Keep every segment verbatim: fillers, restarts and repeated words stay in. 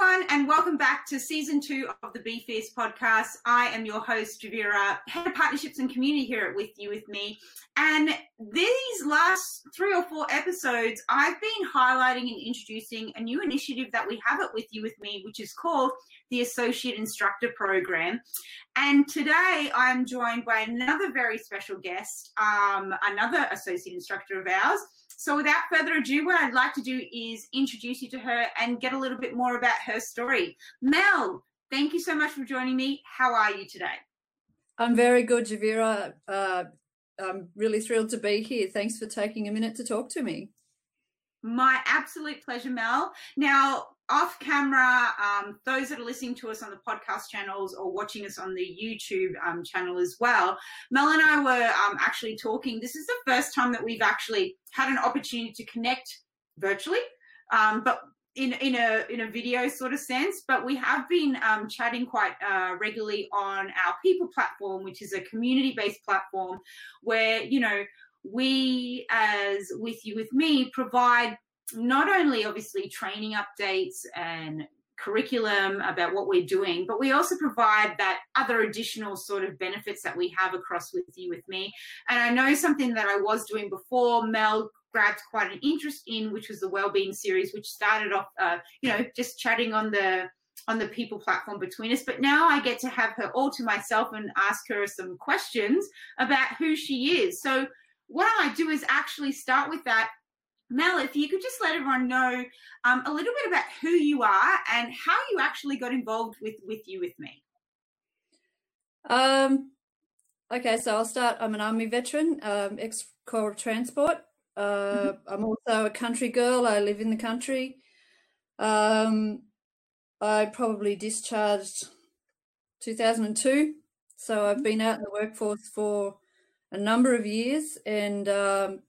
everyone, and welcome back to season two of the Be Fierce podcast. I am your host, Javira, Head of Partnerships and Community here at With You With Me. And these last three or four episodes, I've been highlighting and introducing a new initiative that we have at With You With Me, which is called the Associate Instructor Program. And today I'm joined by another very special guest, um, another associate instructor of ours. So without further ado, what I'd like to do is introduce you to her and get a little bit more about her story. Mel, thank you so much for joining me. How are you today? I'm very good, Javira. Uh, I'm really thrilled to be here. Thanks for taking a minute to talk to me. My absolute pleasure, Mel. Now, off camera, um, those that are listening to us on the podcast channels or watching us on the YouTube um, channel as well, Mel and I were um, actually talking. This is the first time that we've actually had an opportunity to connect virtually, um, but in in a in a video sort of sense. But we have been um, chatting quite uh, regularly on our People platform, which is a community-based platform where, you know, we as With You With Me provide not only obviously training updates and curriculum about what we're doing, but we also provide that other additional sort of benefits that we have across With You With Me. And I know something that I was doing before, Mel grabbed quite an interest in, which was the wellbeing series, which started off, uh, you know, just chatting on the on the People platform between us. But now I get to have her all to myself and ask her some questions about who she is. So what I do is actually start with that. Mel, if you could just let everyone know um, a little bit about who you are and how you actually got involved with With You With Me. Um, okay, so I'll start. I'm an Army veteran, um, ex-Corps of Transport. Uh, mm-hmm. I'm also a country girl. I live in the country. Um, I probably discharged two thousand two, so I've been out in the workforce for a number of years, and um,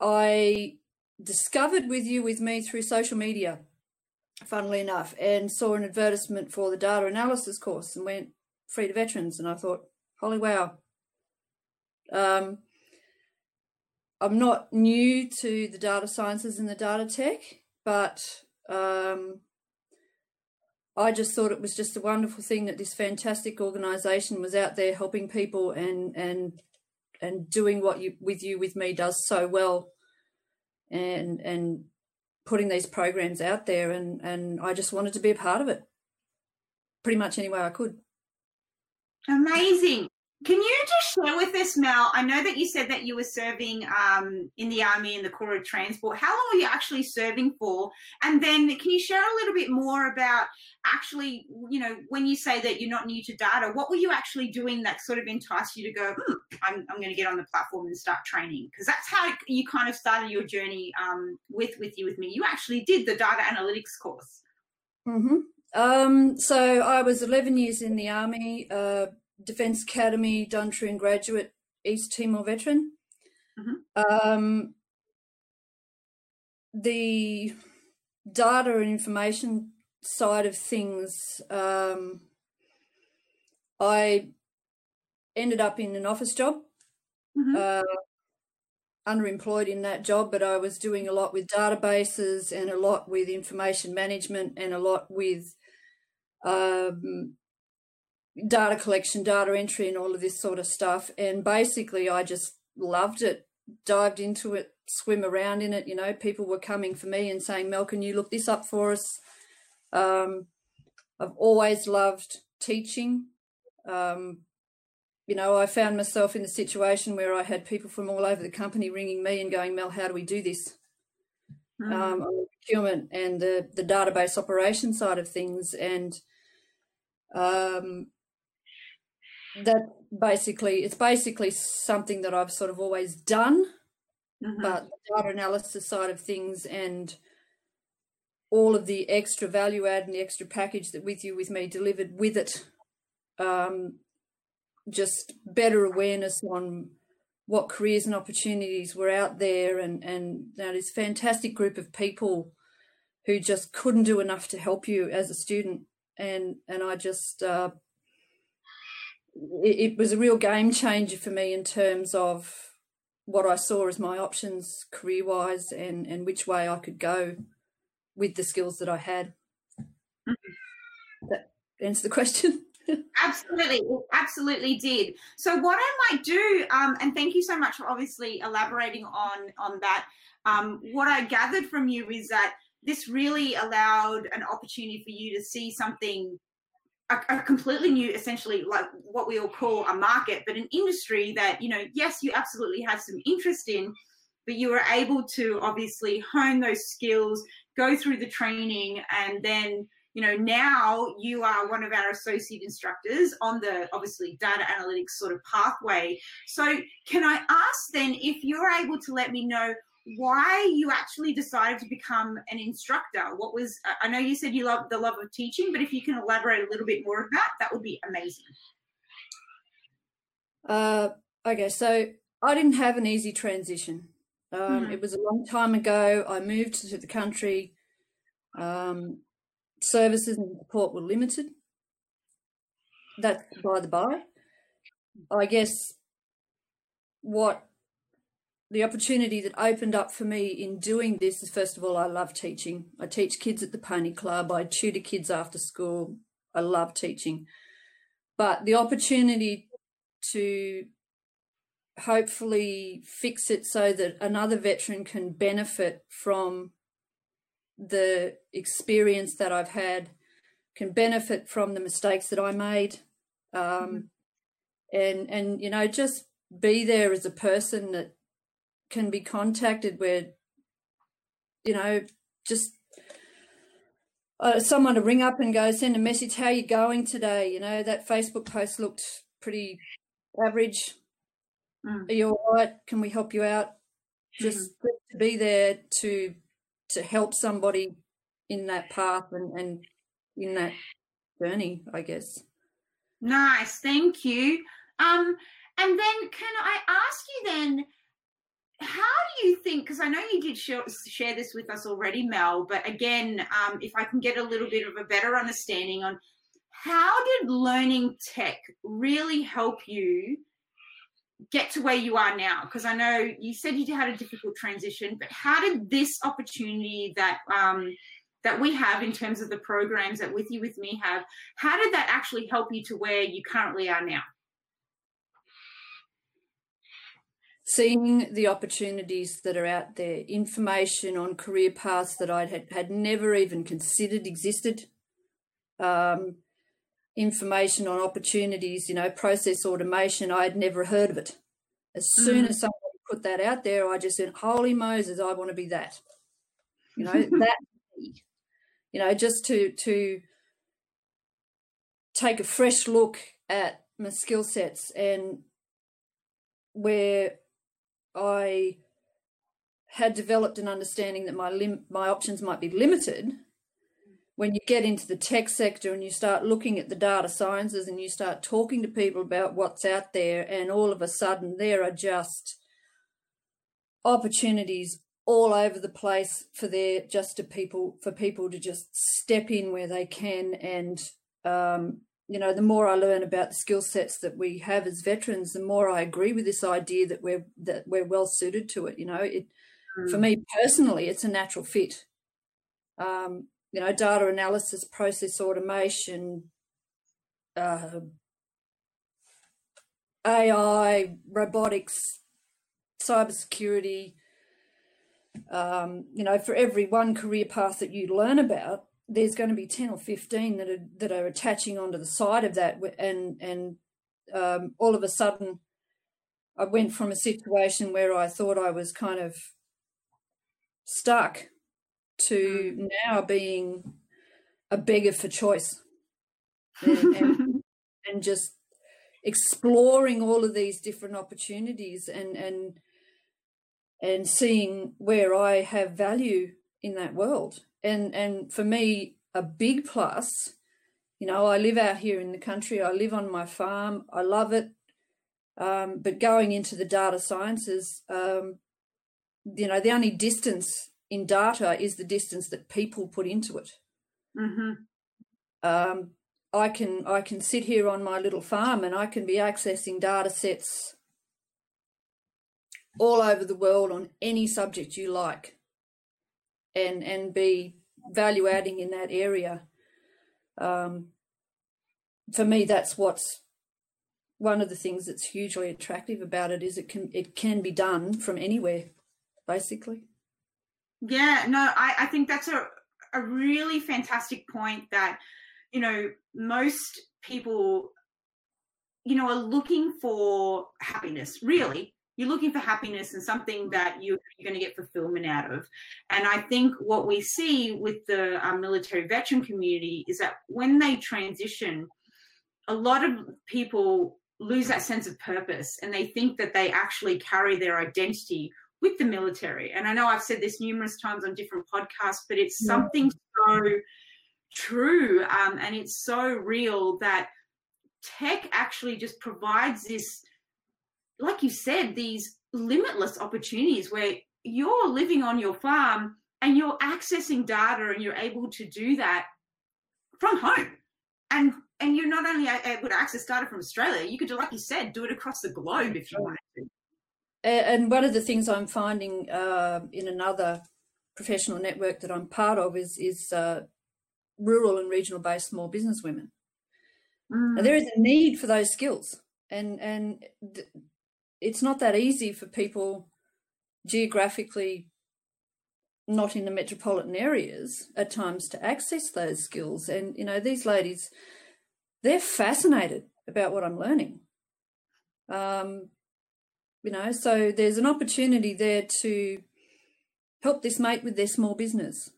I discovered With You With Me through social media, funnily enough, and saw an advertisement for the data analysis course and went free to veterans, and I thought, holy wow. Um, I'm not new to the data sciences and the data tech, but um, I just thought it was just a wonderful thing that this fantastic organisation was out there helping people and and and doing what you With You With Me does so well, and and putting these programs out there, and and I just wanted to be a part of it pretty much any way I could. Amazing. Can you just share with us, Mel, I know that you said that you were serving um, in the Army in the Corps of Transport. How long were you actually serving for? And then can you share a little bit more about actually, you know, when you say that you're not new to data, what were you actually doing that sort of enticed you to go, hmm, I'm, I'm going to get on the platform and start training? Because that's how you kind of started your journey um, with With You With Me. You actually did the data analytics course. Mm-hmm. Um, so I was eleven years in the Army, uh, Defence Academy Duntroon graduate, East Timor veteran. Mm-hmm. Um, the data and information side of things, um, I ended up in an office job, mm-hmm. uh, underemployed in that job, but I was doing a lot with databases and a lot with information management and a lot with um, data collection, data entry, and all of this sort of stuff. And basically I just loved it, dived into it, swim around in it. You know, people were coming for me and saying, Mel, can you look this up for us? Um, I've always loved teaching. Um, you know, I found myself in the situation where I had people from all over the company ringing me and going, Mel, how do we do this? Mm. Um, on the procurement and the, the database operation side of things. And um, that basically, it's basically something that I've sort of always done, mm-hmm. but the data analysis side of things and all of the extra value add and the extra package that With You With Me delivered with it, um, just better awareness on what careers and opportunities were out there, and, and that is a fantastic group of people who just couldn't do enough to help you as a student. And, and I just... Uh, it was a real game changer for me in terms of what I saw as my options career-wise, and, and which way I could go with the skills that I had. Mm-hmm. That answers the question. Absolutely, absolutely did. So what I might do, um, and thank you so much for obviously elaborating on, on that, um, what I gathered from you is that this really allowed an opportunity for you to see something, a, a completely new, essentially, like what we all call a market, but an industry that, you know, yes, you absolutely have some interest in, but you were able to obviously hone those skills, go through the training, and then, you know, now you are one of our associate instructors on the, obviously, data analytics sort of pathway. So can I ask then if you're able to let me know why you actually decided to become an instructor? What was, I know you said you love the love of teaching, but if you can elaborate a little bit more of that, that would be amazing. Uh, okay, so I didn't have an easy transition. Um, mm. It was a long time ago. I moved to the country. Um, services and support were limited. That's by the by. I guess what the opportunity that opened up for me in doing this is, first of all, I love teaching. I teach kids at the Pony Club. I tutor kids after school. I love teaching. But the opportunity to hopefully fix it so that another veteran can benefit from the experience that I've had, can benefit from the mistakes that I made, um, mm-hmm. and and you know, just be there as a person that can be contacted, where, you know, just uh, someone to ring up and go, send a message, how are you going today? You know, that Facebook post looked pretty average. Mm. Are you all right? Can we help you out? Mm-hmm. Just to be there to to help somebody in that path and, and in that journey, I guess. Nice, thank you. Um, and then can I ask you then, how do you think, because I know you did share, share this with us already, Mel, but again, um, if I can get a little bit of a better understanding on how did learning tech really help you get to where you are now? Because I know you said you had a difficult transition, but how did this opportunity that um that we have in terms of the programs that With You With Me have, how did that actually help you to where you currently are now? Seeing the opportunities that are out there, information on career paths that I had had never even considered existed, um information on opportunities, you know, process automation, I had never heard of it. As soon mm. as somebody put that out there, I just said, holy Moses, I want to be that. You know, that, you know, just to to take a fresh look at my skill sets and where I had developed an understanding that my lim- my options might be limited. When you get into the tech sector and you start looking at the data sciences and you start talking to people about what's out there, and all of a sudden there are just opportunities all over the place for there just to people for people to just step in where they can. And um, you know, the more I learn about the skill sets that we have as veterans, the more I agree with this idea that we're that we're well suited to it. You know, it mm. for me personally, it's a natural fit. Um, You know, data analysis, process automation, uh, A I, robotics, cybersecurity. Um, you know, for every one career path that you learn about, there's going to be ten or fifteen that are that are attaching onto the side of that, and and um, all of a sudden, I went from a situation where I thought I was kind of stuck to now being a beggar for choice, and, and, and just exploring all of these different opportunities and and and seeing where I have value in that world. And and for me, a big plus, you know, I live out here in the country, I live on my farm, I love it, um, but going into the data sciences, um, you know, the only distance in data is the distance that people put into it. Mm-hmm. Um, I can I can sit here on my little farm and I can be accessing data sets all over the world on any subject you like, and and be value adding in that area. um, for me, that's what's one of the things that's hugely attractive about it, is it can it can be done from anywhere, basically. Yeah, no, I, I think that's a, a really fantastic point that, you know, most people, you know, are looking for happiness, really. You're looking for happiness and something that you, you're going to get fulfillment out of. And I think what we see with the um, military veteran community is that when they transition, a lot of people lose that sense of purpose, and they think that they actually carry their identity with the military. And I know I've said this numerous times on different podcasts, but it's something so true um, and it's so real that tech actually just provides this, like you said, these limitless opportunities where you're living on your farm and you're accessing data, and you're able to do that from home. And and you're not only able to access data from Australia, you could, like you said, do it across the globe if you wanted to. And one of the things I'm finding uh, in another professional network that I'm part of is, is uh, rural and regional-based small business women. Mm. Now, there is a need for those skills. And and it's not that easy for people geographically not in the metropolitan areas at times to access those skills. And, you know, these ladies, they're fascinated about what I'm learning. Um, you know, so there's an opportunity there to help this mate with their small business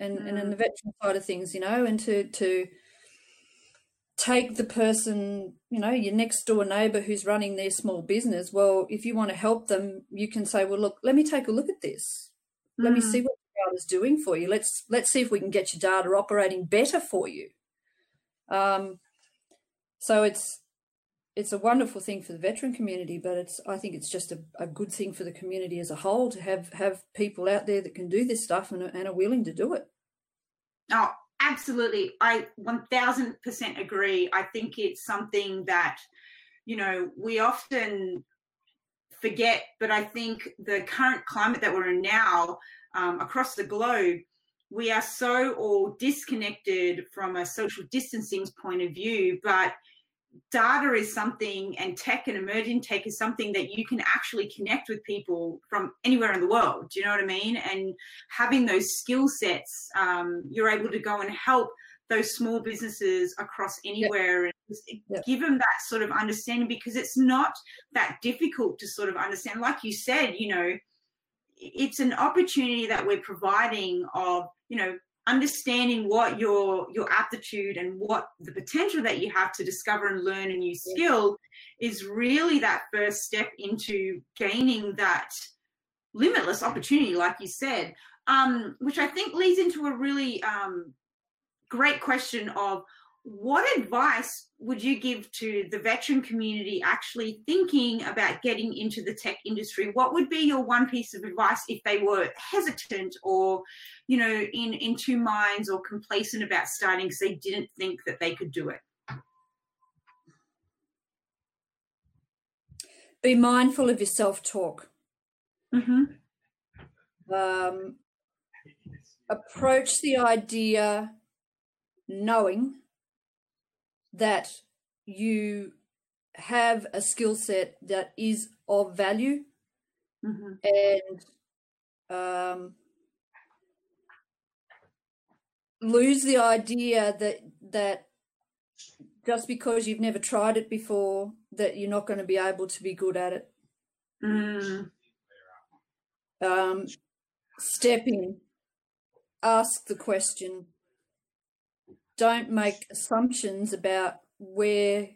and, mm. and in the veteran side of things, you know, and to to take the person, you know, your next door neighbour who's running their small business. Well, if you want to help them, you can say, well, look, let me take a look at this. Let mm. me see what the data's doing for you. Let's let's see if we can get your data operating better for you. Um, so it's it's a wonderful thing for the veteran community, but it's I think it's just a, a good thing for the community as a whole to have have people out there that can do this stuff and, and are willing to do it. Oh, absolutely. I one thousand percent agree. I think it's something that, you know, we often forget, but I think the current climate that we're in now, um, across the globe, we are so all disconnected from a social distancing point of view, but data is something, and tech and emerging tech is something that you can actually connect with people from anywhere in the world. Do you know what I mean? And having those skill sets, um, you're able to go and help those small businesses across anywhere, yep. and just yep. give them that sort of understanding, because it's not that difficult to sort of understand. Like you said, you know, it's an opportunity that we're providing of, you know, understanding what your your aptitude and what the potential that you have to discover and learn a new skill yep. is really that first step into gaining that limitless opportunity, like you said, um, which I think leads into a really um, great question of what advice would you give to the veteran community actually thinking about getting into the tech industry? What would be your one piece of advice if they were hesitant or, you know, in, in two minds or complacent about starting because they didn't think that they could do it? Be mindful of your self-talk. Mm-hmm. Um, approach the idea knowing that you have a skill set that is of value, mm-hmm. and um, lose the idea that that just because you've never tried it before that you're not going to be able to be good at it. Mm. Um, step in, ask the question. Don't make assumptions about where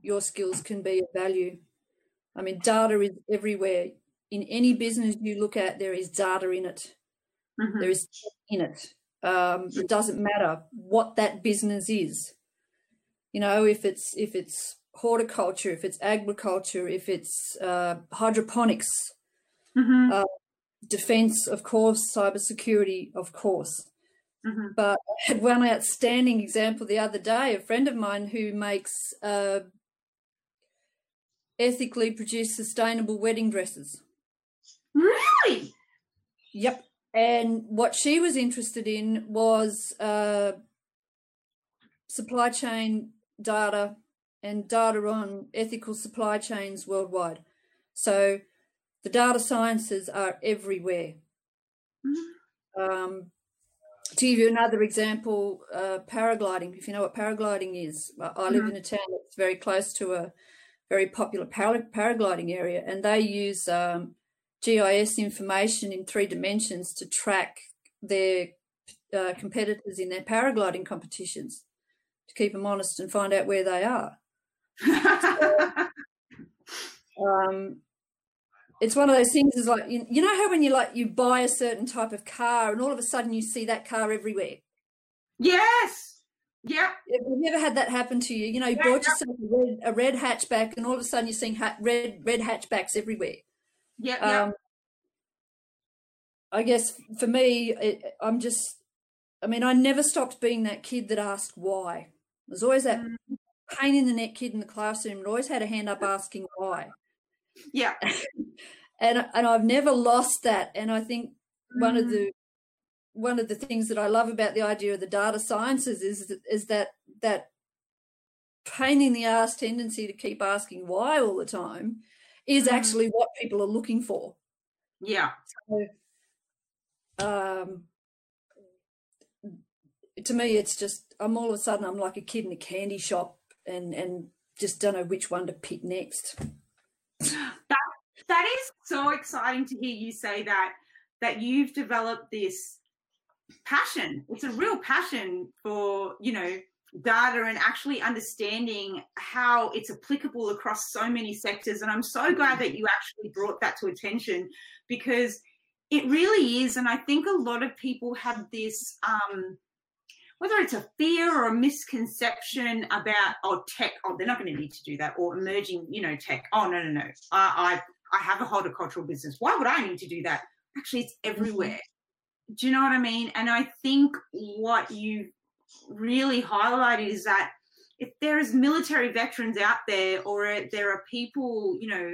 your skills can be of value. I mean, data is everywhere. In any business you look at, there is data in it. Mm-hmm. There is in it. Um, it doesn't matter what that business is. You know, if it's if it's horticulture, if it's agriculture, if it's uh, hydroponics, mm-hmm. uh, defence, of course, cybersecurity, of course. Mm-hmm. But I had one outstanding example the other day, a friend of mine who makes uh, ethically produced sustainable wedding dresses. Really? Yep. And what she was interested in was uh, supply chain data and data on ethical supply chains worldwide. So the data sciences are everywhere. Mm-hmm. Um, to give you another example, uh, paragliding, if you know what paragliding is. I, I live mm-hmm. in a town that's very close to a very popular para paragliding area, and they use um, G I S information in three dimensions to track their uh, competitors in their paragliding competitions, to keep them honest and find out where they are. So, um, it's one of those things, is like, you, you know how when you like you buy a certain type of car and all of a sudden you see that car everywhere? Yes. Yeah. Have you ever had that happen to you? You know, you yeah, bought yeah. yourself a red, a red hatchback, and all of a sudden you're seeing ha red red hatchbacks everywhere. Yeah, yeah. Um, I guess for me, it, I'm just, I mean, I never stopped being that kid that asked why. I was always that mm. pain in the neck kid in the classroom that always had a hand up asking why. Yeah. and and I've never lost that. And I think mm. one of the one of the things that I love about the idea of the data sciences is that, is that that pain in the ass tendency to keep asking why all the time is mm. actually what people are looking for. Yeah. So, um to me, it's just, I'm all of a sudden I'm like a kid in a candy shop, and and just don't know which one to pick next. That, that is so exciting to hear you say that, that you've developed this passion. It's a real passion for, you know, data and actually understanding how it's applicable across so many sectors. And I'm so glad that you actually brought that to attention, because it really is. And I think a lot of people have this, um, whether it's a fear or a misconception about, oh, tech, oh, they're not going to need to do that, or emerging, you know, tech. Oh, no, no, no. I, I, I have a horticultural business. Why would I need to do that? Actually, it's everywhere. Mm-hmm. Do you know what I mean? And I think what you really highlighted is that if there is military veterans out there, or there are people, you know,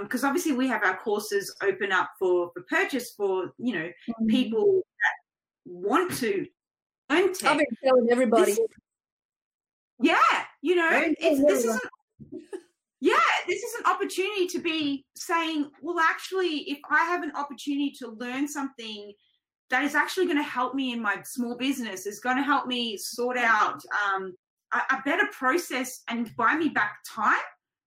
because um, obviously we have our courses open up for, for purchase for, you know, mm-hmm. people that want to. Tech. I've been telling everybody. This, yeah, you know, it's, this is an, yeah, this is an opportunity to be saying, well, actually, if I have an opportunity to learn something that is actually going to help me in my small business, is going to help me sort out um, a, a better process and buy me back time,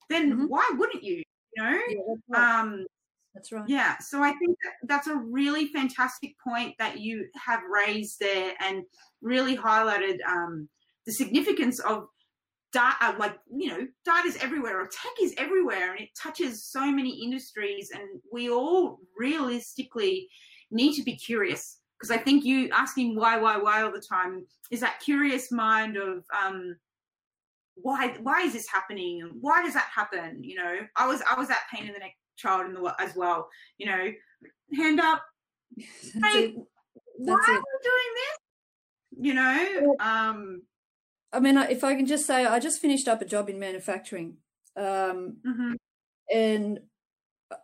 then mm-hmm. why wouldn't you? You know, yeah, that's right. Um, that's right. Yeah, so I think that, that's a really fantastic point that you have raised there, and really highlighted um, the significance of data, like, you know, data is everywhere, or tech is everywhere, and it touches so many industries, and we all realistically need to be curious, because I think you asking why, why, why all the time is that curious mind of um, why, why is this happening, and why does that happen, you know. I was, I was that pain in the neck child in the world as well, you know, hand up, hey, why are we doing this? You know, um I mean, if I can just say, I just finished up a job in manufacturing, um mm-hmm. and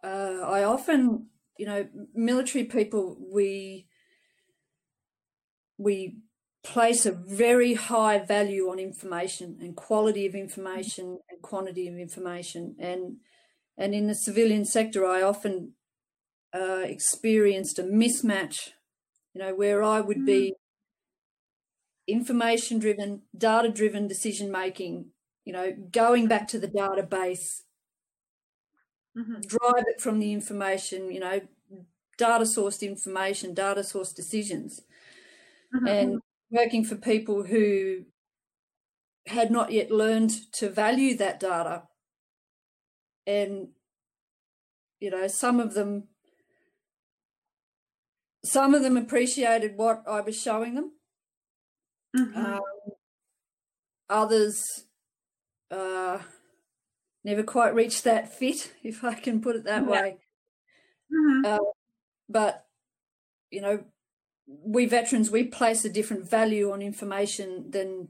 uh I often, you know, military people, we we place a very high value on information, and quality of information, mm-hmm. and quantity of information, and and in the civilian sector, I often uh experienced a mismatch, you know, where I would mm-hmm. be information driven, data driven decision making, you know, going back to the database, mm-hmm. drive it from the information, you know, data sourced information, data sourced decisions, mm-hmm. and working for people who had not yet learned to value that data. And, you know, some of them some of them appreciated what I was showing them. Mm-hmm. Um, others uh, never quite reached that fit, if I can put it that yeah. way. Mm-hmm. Uh, but, you know, we veterans, we place a different value on information than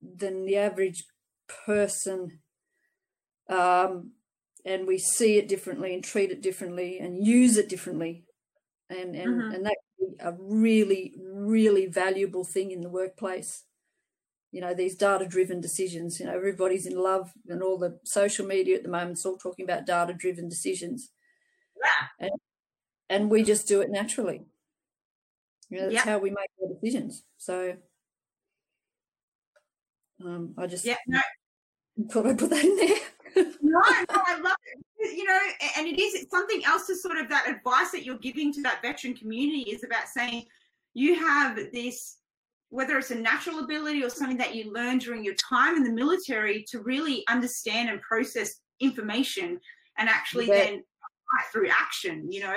than the average person, um, and we see it differently and treat it differently and use it differently, and and, mm-hmm. and that a really, really valuable thing in the workplace. you know, these data-driven decisions. You know, everybody's in love, and all the social media at the moment is all talking about data-driven decisions. Yeah. And, and we just do it naturally. You know, that's yeah. how we make our decisions. So um, I just yeah, no. thought I'd put that in there. no, no, I love it. You know, and it is, it's something else to sort of that advice that you're giving to that veteran community is about saying you have this, whether it's a natural ability or something that you learn during your time in the military to really understand and process information and actually yeah. then apply through action, you know.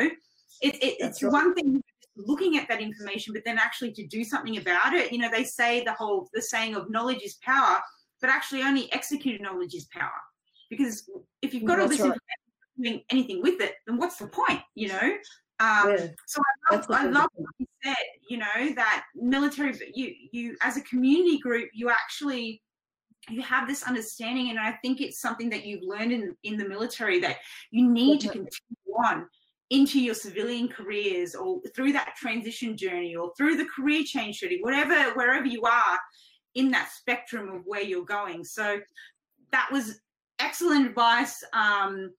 It, it, it's right. one thing looking at that information, but then actually to do something about it. You know, they say the whole, the saying of knowledge is power, but actually only executed knowledge is power. Because if you've got all this right. information doing anything with it, then what's the point, you know? Um, yeah. So I love, I love what you said, you know, that military, you, you as a community group, you actually, you have this understanding, and I think it's something that you've learned in, in the military that you need to continue on into your civilian careers or through that transition journey or through the career change journey, whatever, wherever you are in that spectrum of where you're going. So that was excellent advice. Um,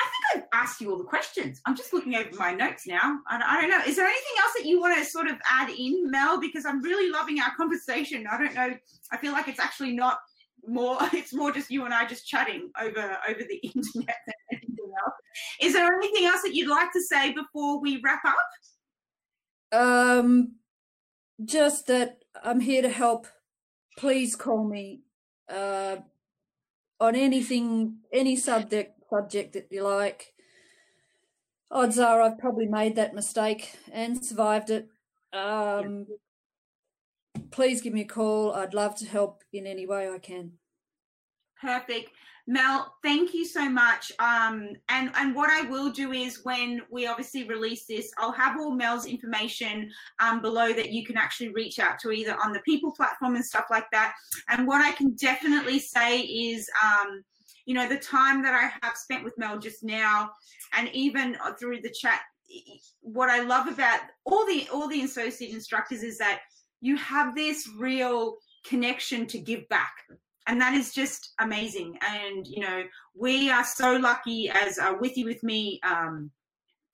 I think I've asked you all the questions. I'm just looking over my notes now. I, I don't know. Is there anything else that you want to sort of add in, Mel? Because I'm really loving our conversation. I don't know. I feel like it's actually not more. It's more just you and I just chatting over, over the internet than anything else. Is there anything else that you'd like to say before we wrap up? Um, just that I'm here to help. Please call me. Uh, on anything, any subject subject that you like. Odds are I've probably made that mistake and survived it. Um, yeah. Please give me a call. I'd love to help in any way I can. Perfect. Mel, thank you so much. Um, and, and what I will do is when we obviously release this, I'll have all Mel's information um, below that you can actually reach out to either on the People platform and stuff like that. And what I can definitely say is, um, you know, the time that I have spent with Mel just now and even through the chat, what I love about all the all the associate instructors is that you have this real connection to give back. And that is just amazing. And, you know, we are so lucky as a With You With Me um,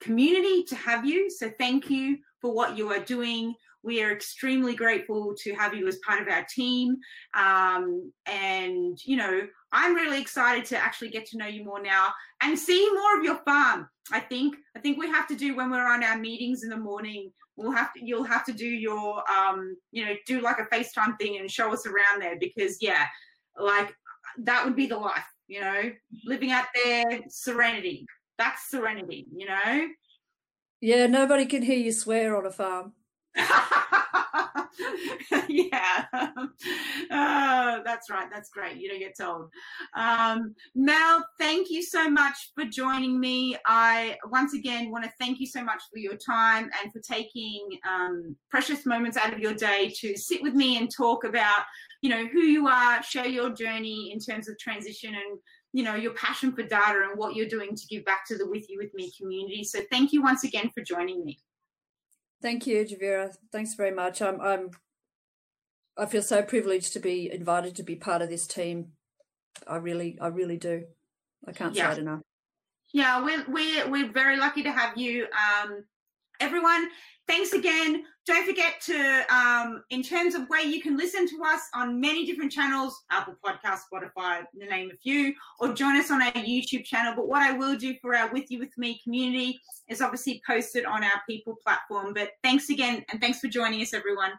community to have you. So thank you for what you are doing. We are extremely grateful to have you as part of our team. Um, and, you know, I'm really excited to actually get to know you more now and see more of your farm. I think I think we have to do when we're on our meetings in the morning, we'll have to, you'll have to do your, um, you know, do like a FaceTime thing and show us around there because, yeah, like that would be the life, you know, living out there, serenity. That's serenity, you know? Yeah, nobody can hear you swear on a farm. yeah, oh, that's right. That's great. You don't get told. Um, Mel, thank you so much for joining me. I once again want to thank you so much for your time and for taking um, precious moments out of your day to sit with me and talk about, you know, who you are, share your journey in terms of transition and, you know, your passion for data and what you're doing to give back to the With You With Me community. So thank you once again for joining me. Thank you, Javira. Thanks very much. I'm, I'm, I feel so privileged to be invited to be part of this team. I really, I really do. I can't yeah. say it enough. Yeah, we're, we're, we're very lucky to have you. Um, everyone, thanks again. Don't forget to, um, in terms of where you can listen to us on many different channels, Apple Podcasts, Spotify, to name a few, or join us on our YouTube channel. But what I will do for our With You With Me community is obviously posted on our People platform. But thanks again, and thanks for joining us, everyone.